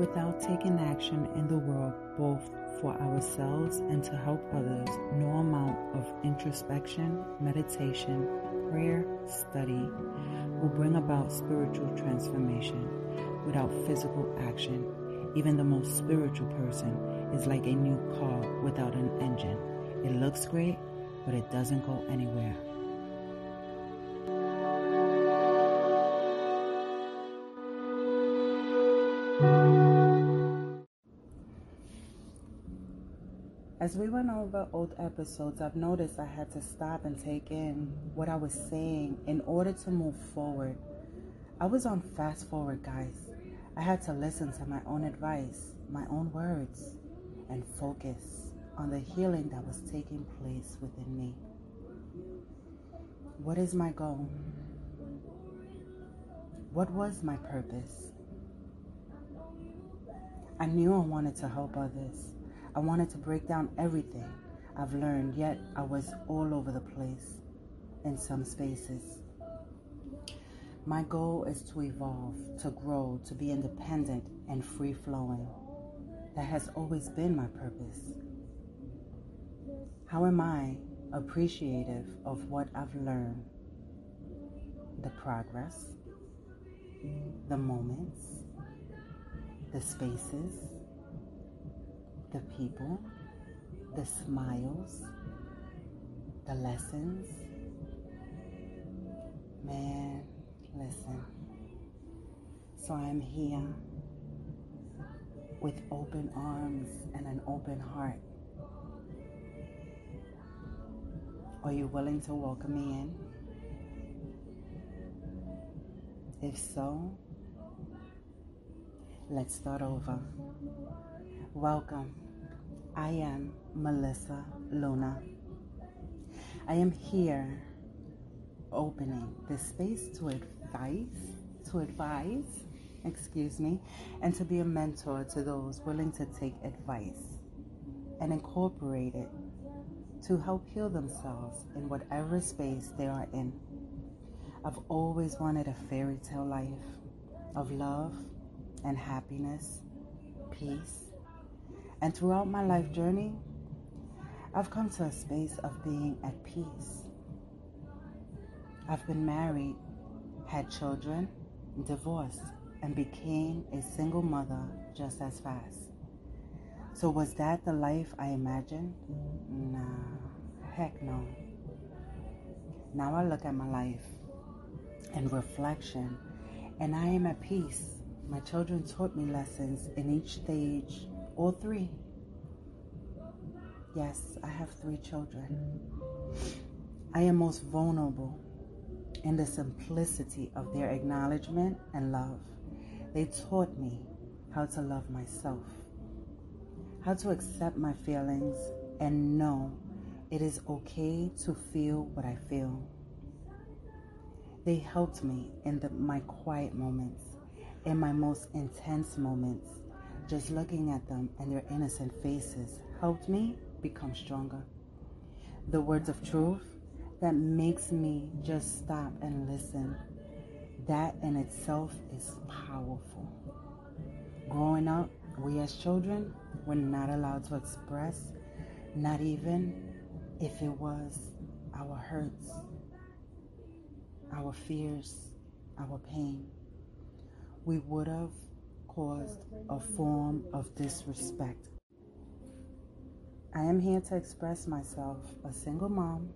without taking action in the world, both for ourselves and to help others, no amount of introspection, meditation, prayer, study will bring about spiritual transformation without physical action. Even the most spiritual person is like a new car without an engine. It looks great, but it doesn't go anywhere. As we went over old episodes, I've noticed I had to stop and take in what I was saying in order to move forward. I was on fast forward, guys. I had to listen to my own advice, my own words, and focus on the healing that was taking place within me. What is my goal? What was my purpose? I knew I wanted to help others. I wanted to break down everything I've learned, yet I was all over the place in some spaces. My goal is to evolve, to grow, to be independent and free-flowing. That has always been my purpose. How am I appreciative of what I've learned? The progress, the moments, the spaces, the people, the smiles, the lessons. Man, listen. So I'm here with open arms and an open heart. Are you willing to welcome me in? If so, let's start over. Welcome. I am Melissa Luna. I am here opening this space to advise, and to be a mentor to those willing to take advice and incorporate it to help heal themselves in whatever space they are in. I've always wanted a fairy tale life of love and happiness, peace. And throughout my life journey, I've come to a space of being at peace. I've been married, had children, divorced, and became a single mother just as fast. So was that the life I imagined? Nah, heck no. Now I look at my life and reflection, and I am at peace. My children taught me lessons in each stage. All three. Yes, I have 3 children. I am most vulnerable in the simplicity of their acknowledgement and love. They taught me how to love myself, how to accept my feelings and know it is okay to feel what I feel. They helped me in my quiet moments, in my most intense moments. Just looking at them and their innocent faces helped me become stronger. The words of truth that makes me just stop and listen, that in itself is powerful. Growing up, we as children were not allowed to express, not even if it was our hurts, our fears, our pain. We would have caused a form of disrespect. I am here to express myself, a single mom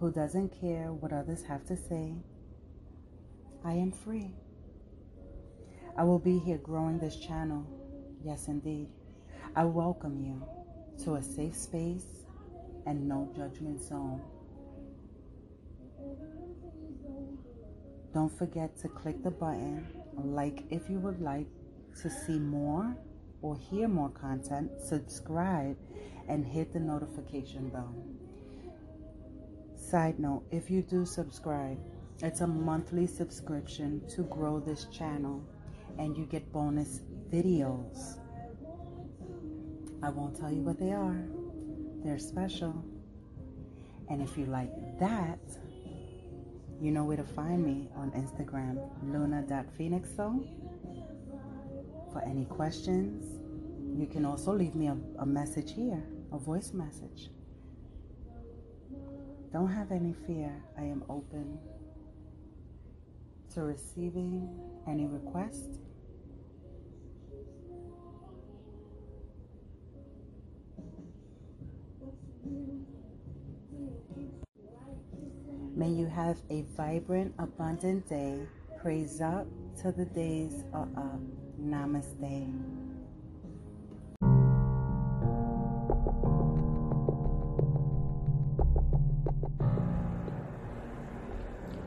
who doesn't care what others have to say. I am free. I will be here growing this channel. Yes, indeed. I welcome you to a safe space and no judgment zone. Don't forget to click the button, like if you would like to see more or hear more content, subscribe, and hit the notification bell. Side note, if you do subscribe, it's a monthly subscription to grow this channel, and you get bonus videos. I won't tell you what they are. They're special. And if you like that, you know where to find me on Instagram, luna.phoenixo, for any questions. You can also leave me a message here, a voice message. Don't have any fear. I am open to receiving any request. May you have a vibrant, abundant day. Praise up till the days are up. Namaste.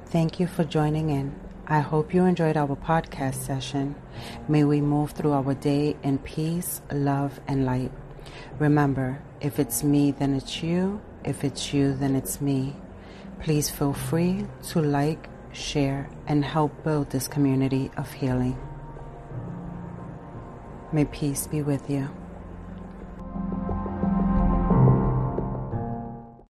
Thank you for joining in. I hope you enjoyed our podcast session. May we move through our day in peace, love, and light. Remember, if it's me, then it's you. If it's you, then it's me. Please feel free to like, share, and help build this community of healing. May peace be with you.